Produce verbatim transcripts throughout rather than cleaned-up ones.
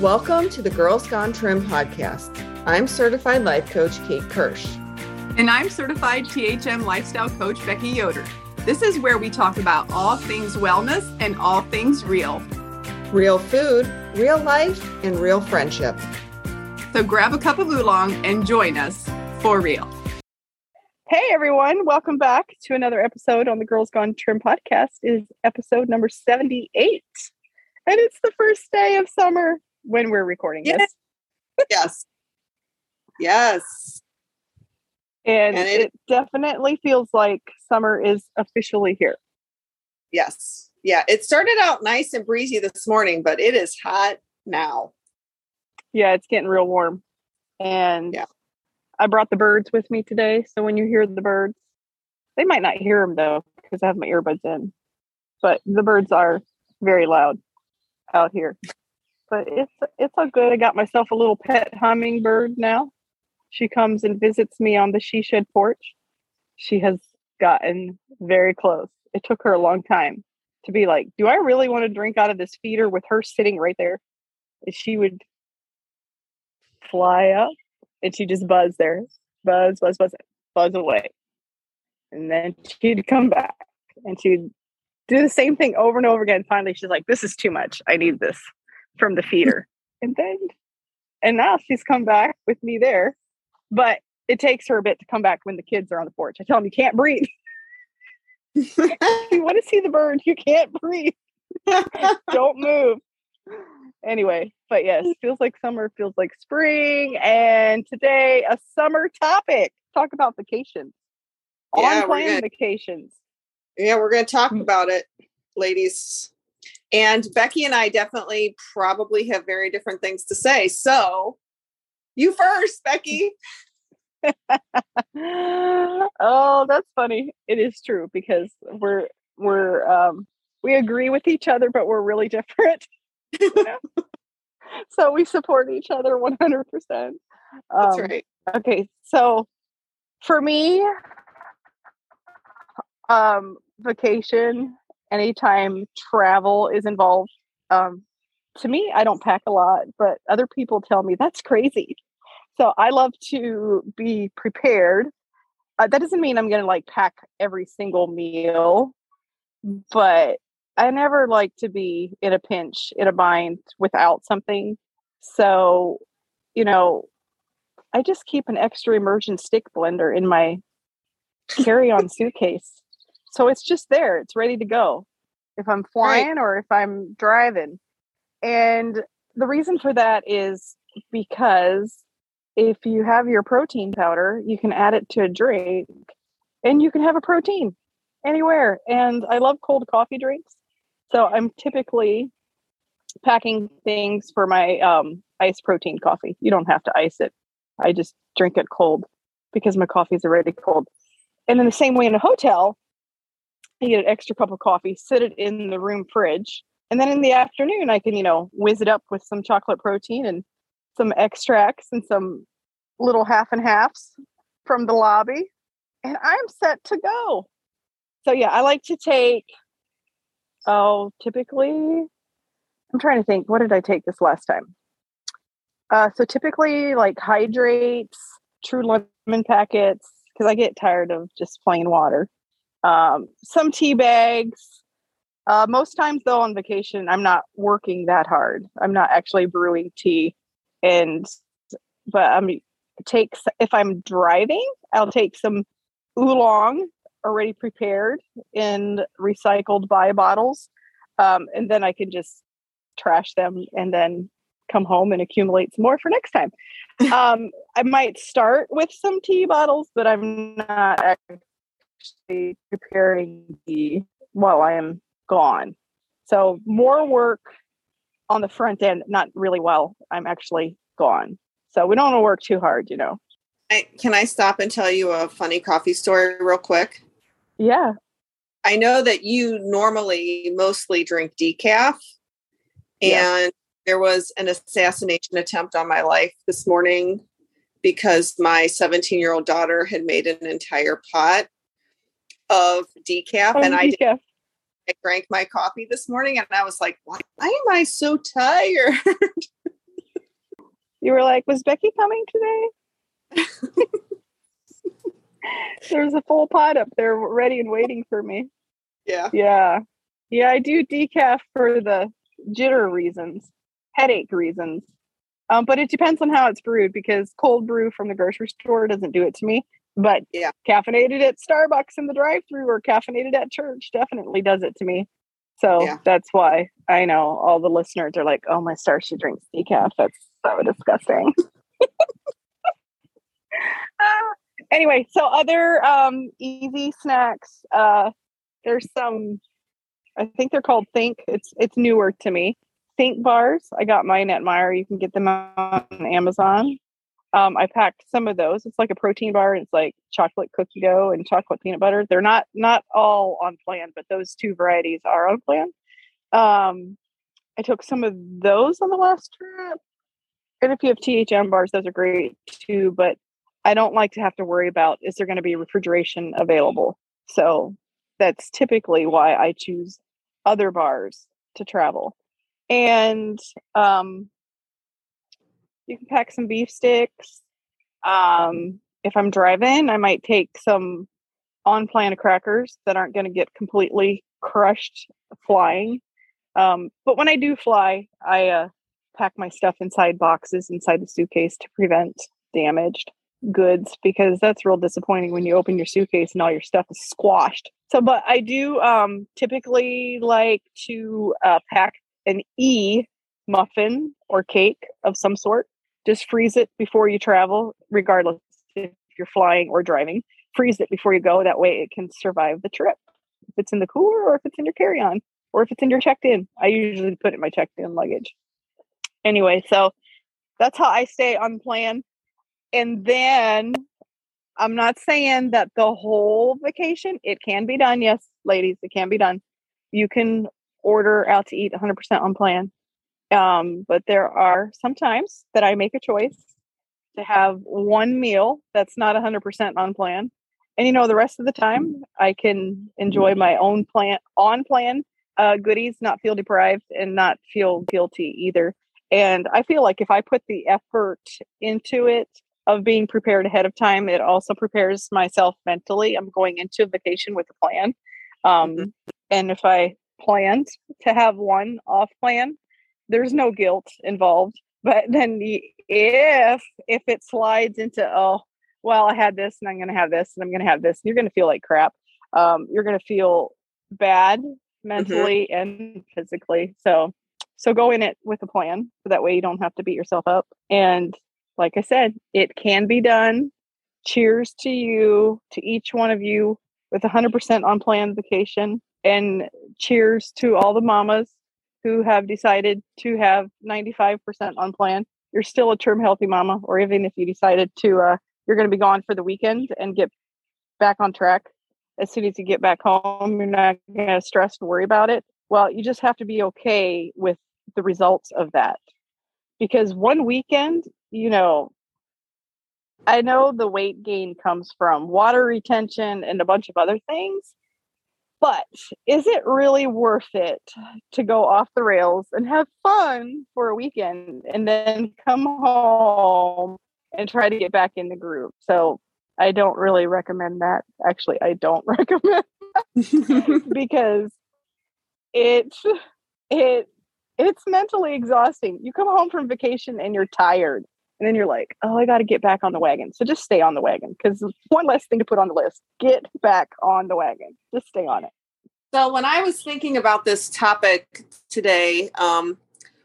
Welcome to the Girls Gone Trim podcast. I'm certified life coach Kate Kirsch. And I'm certified T H M lifestyle coach Becky Yoder. This is where we talk about all things wellness and all things real. Real food, real life, and real friendship. So grab a cup of oolong and join us for real. Hey everyone, welcome back to another episode on the Girls Gone Trim podcast. It is episode number seventy-eight. And it's the first day of summer when we're recording this. Yes. Yes. Yes. And, and it, it definitely feels like summer is officially here. Yes. Yeah. It started out nice and breezy this morning, but it is hot now. Yeah. It's getting real warm. And yeah. I brought the birds with me today. So when you hear the birds, they might not hear them though, because I have my earbuds in, but the birds are very loud out here. But it's it's all good. I got myself a little pet hummingbird now. She comes and visits me on the she shed porch. She has gotten very close. It took her a long time to be like, do I really want to drink out of this feeder with her sitting right there? And she would fly up and she just buzz there. Buzz, buzz, buzz, buzz away. And then she'd come back and she'd do the same thing over and over again. Finally, she's like, this is too much. I need this from the feeder. And then, and now she's come back with me there. But it takes her a bit to come back when the kids are on the porch. I tell them, you can't breathe. If you want to see the bird, you can't breathe. Don't move. Anyway, but yes, feels like summer, feels like spring. And today, a summer topic. Talk about vacations. Yeah, on plan vacations. Yeah, we're going to talk about it, ladies. And Becky and I definitely probably have very different things to say. So you first, Becky. Oh, that's funny. It is true because we're, we're, um, we agree with each other, but we're really different. You know? So we support each other one hundred percent. Um, that's right. Okay. So for me, um, vacation, anytime travel is involved, um, to me, I don't pack a lot, but other people tell me that's crazy. So I love to be prepared. Uh, that doesn't mean I'm going to like pack every single meal, but I never like to be in a pinch, in a bind without something. So, you know, I just keep an extra immersion stick blender in my carry-on suitcase. So it's just there. It's ready to go if I'm flying right, or if I'm driving. And the reason for that is because if you have your protein powder, you can add it to a drink and you can have a protein anywhere. And I love cold coffee drinks. So I'm typically packing things for my um, iced protein coffee. You don't have to ice it. I just drink it cold because my coffee is already cold. And in the same way in a hotel, I get an extra cup of coffee, sit it in the room fridge. And then in the afternoon, I can, you know, whiz it up with some chocolate protein and some extracts and some little half and halves from the lobby. And I'm set to go. So, yeah, I like to take, oh, typically, I'm trying to think, what did I take this last time? Uh, so typically like hydrates, True Lemon packets, because I get tired of just plain water. Um, some tea bags. Uh, most times though on vacation, I'm not working that hard. I'm not actually brewing tea. And, but I'm takes, if I'm driving, I'll take some oolong already prepared in recycled buy bottles. Um, and then I can just trash them and then come home and accumulate some more for next time. um, I might start with some tea bottles, but I'm not actually preparing tea while I am gone. So more work on the front end, not really while I'm actually gone. So we don't want to work too hard, you know. I, can I stop and tell you a funny coffee story real quick? Yeah. I know that you normally mostly drink decaf. Yeah. And there was an assassination attempt on my life this morning because my seventeen-year-old daughter had made an entire pot of decaf. Oh, and I, decaf. Did, I drank my coffee this morning and I was like, why am I so tired? You were like, was Becky coming today? There was a full pot up there ready and waiting for me. Yeah. Yeah. Yeah, I do decaf for the jitter reasons, headache reasons. Um, but it depends on how it's brewed, because cold brew from the grocery store doesn't do it to me. But yeah, caffeinated at Starbucks in the drive-thru or caffeinated at church definitely does it to me. So yeah. That's why I know all the listeners are like, oh, my star, she drinks decaf. That's so disgusting. uh, anyway, so other um, easy snacks. Uh, there's some, I think they're called Think. It's it's newer to me. Think bars. I got mine at Meijer. You can get them on Amazon. Um, I packed some of those. It's like a protein bar, and it's like chocolate cookie dough and chocolate peanut butter. They're not not all on plan, but those two varieties are on plan. Um, I took some of those on the last trip. And if you have T H M bars, those are great too, but I don't like to have to worry about, is there going to be refrigeration available? So that's typically why I choose other bars to travel. And, um, you can pack some beef sticks. Um, if I'm driving, I might take some on-plan crackers that aren't going to get completely crushed flying. Um, but when I do fly, I uh, pack my stuff inside boxes, inside the suitcase, to prevent damaged goods, because that's real disappointing when you open your suitcase and all your stuff is squashed. So, but I do um, typically like to uh, pack an E muffin or cake of some sort. Just freeze it before you travel, regardless if you're flying or driving. Freeze it before you go. That way it can survive the trip. If it's in the cooler, or if it's in your carry-on, or if it's in your checked-in. I usually put it in my checked-in luggage. Anyway, so that's how I stay on plan. And then I'm not saying that the whole vacation, it can be done. Yes, ladies, it can be done. You can order out to eat one hundred percent on plan. Um, but there are sometimes that I make a choice to have one meal that's not one hundred percent on plan. And, you know, the rest of the time I can enjoy my own plan on plan uh, goodies, not feel deprived and not feel guilty either. And I feel like if I put the effort into it of being prepared ahead of time, it also prepares myself mentally. I'm going into a vacation with a plan. Um, mm-hmm. And if I planned to have one off plan, there's no guilt involved. But then the, if if it slides into, oh, well, I had this and I'm going to have this and I'm going to have this, you're going to feel like crap. Um, you're going to feel bad mentally mm-hmm. and physically. So, so go in it with a plan, so that way you don't have to beat yourself up. And like I said, it can be done. Cheers to you, to each one of you with one hundred percent on plan vacation, and cheers to all the mamas who have decided to have ninety-five percent on plan. You're still a term healthy mama, or even if you decided to, uh, you're going to be gone for the weekend and get back on track. As soon as you get back home, you're not going to stress and worry about it. Well, you just have to be okay with the results of that. Because one weekend, you know, I know the weight gain comes from water retention and a bunch of other things. But is it really worth it to go off the rails and have fun for a weekend and then come home and try to get back in the groove? So I don't really recommend that. Actually, I don't recommend that because it's, it, it's mentally exhausting. You come home from vacation and you're tired, and then you're like, oh, I got to get back on the wagon. So just stay on the wagon, because one less thing to put on the list. Get back on the wagon. Just stay on it. So when I was thinking about this topic today, um,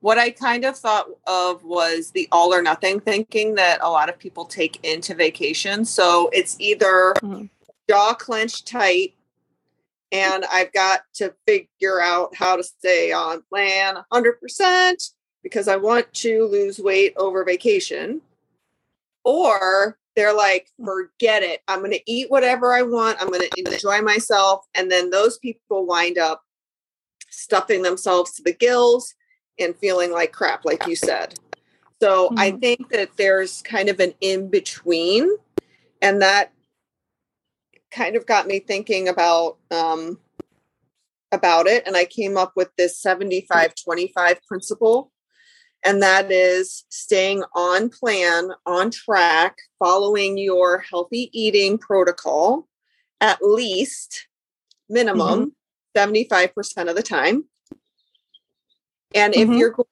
what I kind of thought of was the all or nothing thinking that a lot of people take into vacation. So it's either mm-hmm. jaw clenched tight, and I've got to figure out how to stay on plan one hundred percent. Because I want to lose weight over vacation. Or they're like, forget it. I'm going to eat whatever I want. I'm going to enjoy myself. And then those people wind up stuffing themselves to the gills and feeling like crap, like you said. So mm-hmm. I think that there's kind of an in-between. And that kind of got me thinking about, um, about it. And I came up with this seventy-five twenty-five principle. And that is staying on plan, on track, following your healthy eating protocol at least minimum mm-hmm. seventy-five percent of the time. And mm-hmm. if you're going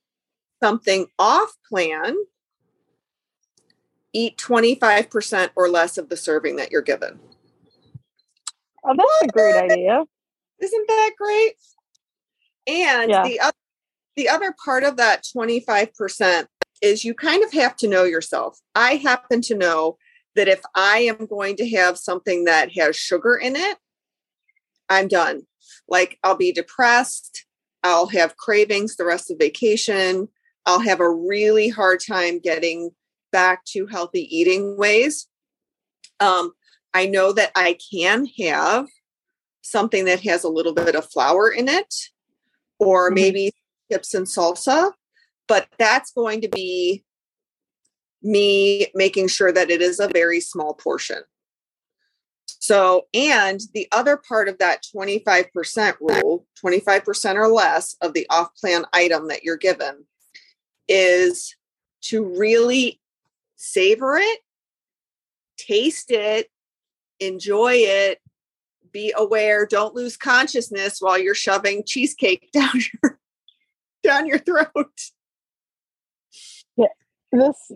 something off plan, eat twenty-five percent or less of the serving that you're given. Oh, that's a great idea. Isn't that great? And yeah. the other The other part of that twenty-five percent is you kind of have to know yourself. I happen to know that if I am going to have something that has sugar in it, I'm done. Like I'll be depressed. I'll have cravings the rest of vacation. I'll have a really hard time getting back to healthy eating ways. Um, I know that I can have something that has a little bit of flour in it, or maybe mm-hmm. chips and salsa, but that's going to be me making sure that it is a very small portion. So, and the other part of that twenty-five percent rule, twenty-five percent or less of the off-plan item that you're given, is to really savor it, taste it, enjoy it, be aware, don't lose consciousness while you're shoving cheesecake down your down your throat. Yeah, this,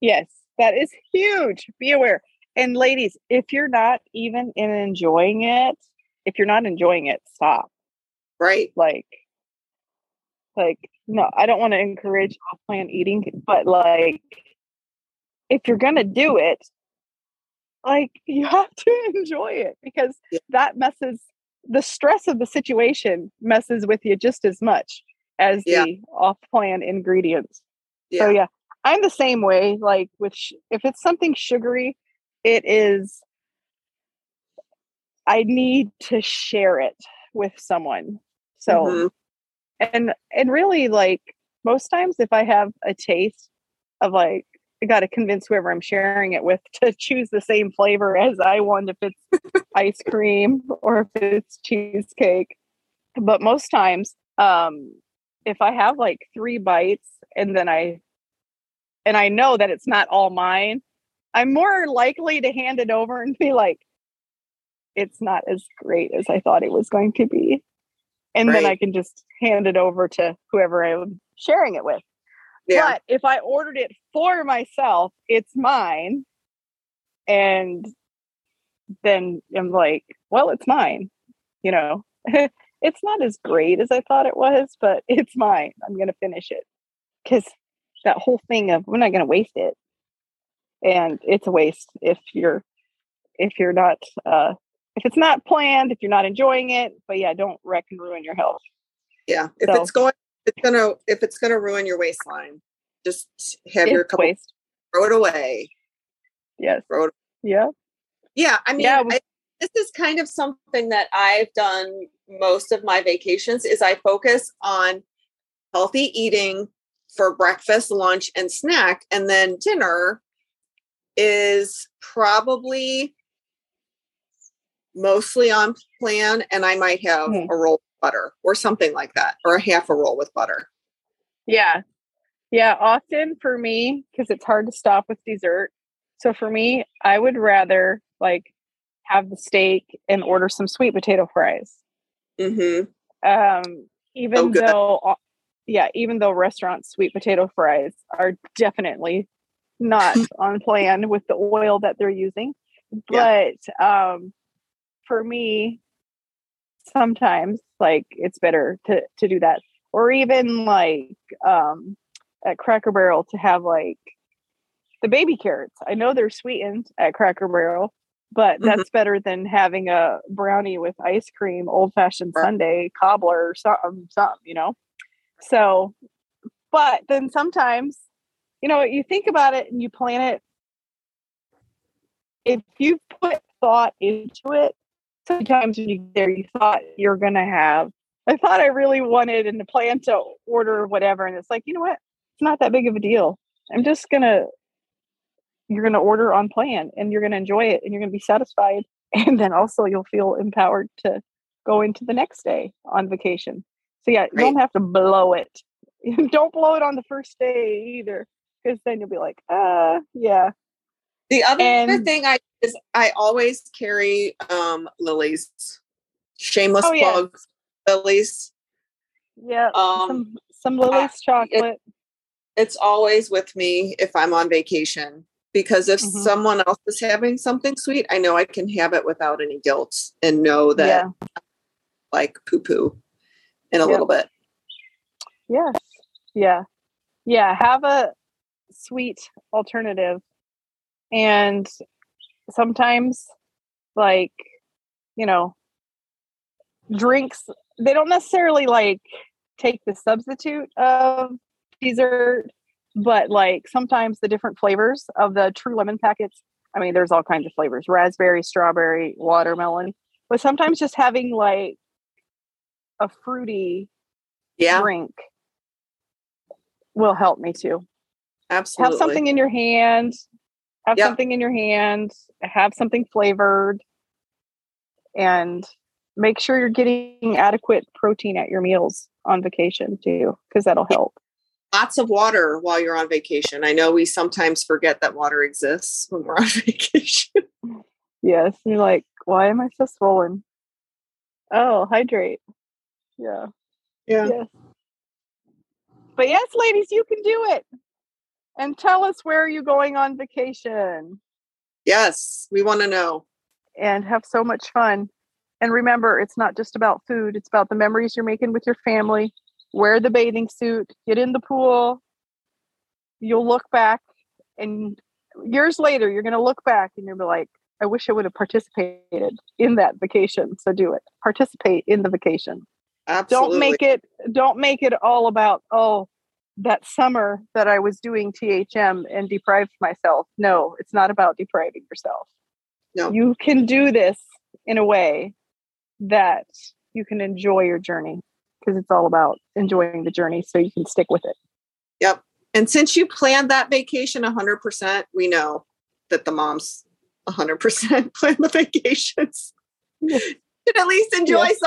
yes, that is huge. Be aware. And ladies, if you're not even in enjoying it, if you're not enjoying it, stop. Right. Like, like, no, I don't want to encourage off-plan eating, but like, if you're going to do it, like you have to enjoy it, because yeah. that messes, the stress of the situation messes with you just as much as yeah. the off-plan ingredients. Yeah. So yeah, I'm the same way. Like with, sh- if it's something sugary, it is, I need to share it with someone. So, mm-hmm. and, and really like most times if I have a taste of like, I got to convince whoever I'm sharing it with to choose the same flavor as I want, if it's ice cream or if it's cheesecake. But most times, um, if I have like three bites and then I, and I know that it's not all mine, I'm more likely to hand it over and be like, it's not as great as I thought it was going to be. And right. then I can just hand it over to whoever I'm sharing it with. Yeah. But if I ordered it for myself, it's mine. And then I'm like, well, it's mine, you know. It's not as great as I thought it was, but it's mine. I'm going to finish it. Because that whole thing of we're not going to waste it. And it's a waste if you're, if you're not, uh, if it's not planned, if you're not enjoying it. But yeah, don't wreck and ruin your health. Yeah. If so, it's going, it's going to, if it's going to ruin your waistline, just have your couple, waste. throw it away. Yes. Throw it away. Yeah. Yeah. I mean, yeah. I, this is kind of something that I've done most of my vacations is I focus on healthy eating for breakfast, lunch, and snack. And then dinner is probably mostly on plan. And I might have mm-hmm. a roll of butter or something like that, or a half a roll with butter. Yeah. Yeah. Often for me, because it's hard to stop with dessert. So for me, I would rather like have the steak and order some sweet potato fries. Mm-hmm. Um, even oh, though, yeah, even though restaurant sweet potato fries are definitely not on plan with the oil that they're using. But yeah. um, for me, sometimes like it's better to, to do that. Or even like um, at Cracker Barrel to have like the baby carrots. I know they're sweetened at Cracker Barrel, but that's mm-hmm. better than having a brownie with ice cream, old-fashioned right. sundae, cobbler, or something, something, you know? So, but then sometimes, you know, you think about it and you plan it. If you put thought into it, sometimes when you get there, you thought you're going to have, I thought I really wanted and planned to order whatever. And it's like, you know what? It's not that big of a deal. I'm just going to, you're going to order on plan and you're going to enjoy it and you're going to be satisfied. And then also you'll feel empowered to go into the next day on vacation. So yeah, you right. don't have to blow it Don't blow it on the first day either, because then you'll be like, uh, yeah. The other and, thing I is I always carry um, Lily's. Shameless oh, plug, yeah. Lily's. Yeah, um, some, some Lily's I, chocolate. It, it's always with me if I'm on vacation, because if mm-hmm. someone else is having something sweet, I know I can have it without any guilt and know that yeah. I like poo-poo in a yeah. little bit. Yes. Yeah. Yeah. Have a sweet alternative. And sometimes, like, you know, drinks, they don't necessarily like take the substitute of dessert, but like sometimes the different flavors of the True Lemon packets. I mean, there's all kinds of flavors, raspberry, strawberry, watermelon, but sometimes just having like a fruity yeah. drink will help me too. Absolutely. Have something in your hand. Have yep. something in your hand, have something flavored, and make sure you're getting adequate protein at your meals on vacation too, because that'll help. Lots of water while you're on vacation. I know we sometimes forget that water exists when we're on vacation. Yes. And you're like, why am I so swollen? Oh, hydrate. Yeah. Yeah. Yes. But yes, ladies, you can do it. And tell us, where are you going on vacation? Yes, we want to know. And have so much fun. And remember, it's not just about food. It's about the memories you're making with your family. Wear the bathing suit. Get in the pool. You'll look back. And years later, you're going to look back and you'll be like, I wish I would have participated in that vacation. So do it. Participate in the vacation. Absolutely. Don't make it, don't make it all about, oh, that summer that I was doing T H M and deprived myself. No, it's not about depriving yourself. No. You can do this in a way that you can enjoy your journey, because it's all about enjoying the journey so you can stick with it. Yep. And since you planned that vacation one hundred percent, we know that the moms one hundred percent plan the vacations. You should at least enjoy yes.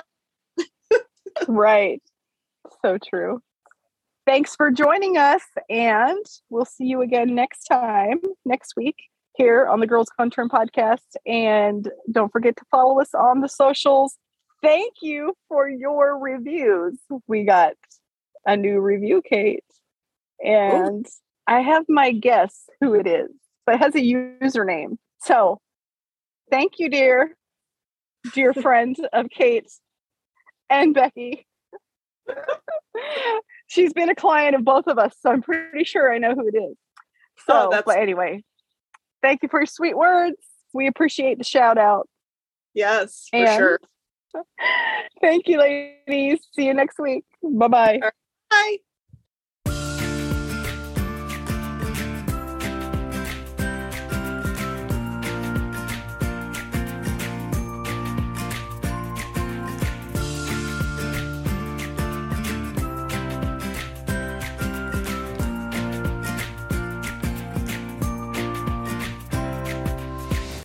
something. Right. So true. Thanks for joining us, and we'll see you again next time, next week, here on the Girls Gone Trim podcast. And don't forget to follow us on the socials. Thank you for your reviews. We got a new review, Kate, and Ooh. I have my guess who it is, but it has a username. So thank you, dear, dear friend of Kate and Becky. She's been a client of both of us, so I'm pretty sure I know who it is. So, oh, that's... but anyway, thank you for your sweet words. We appreciate the shout out. Yes, for and sure. Thank you, ladies. See you next week. Bye-bye. Right. Bye.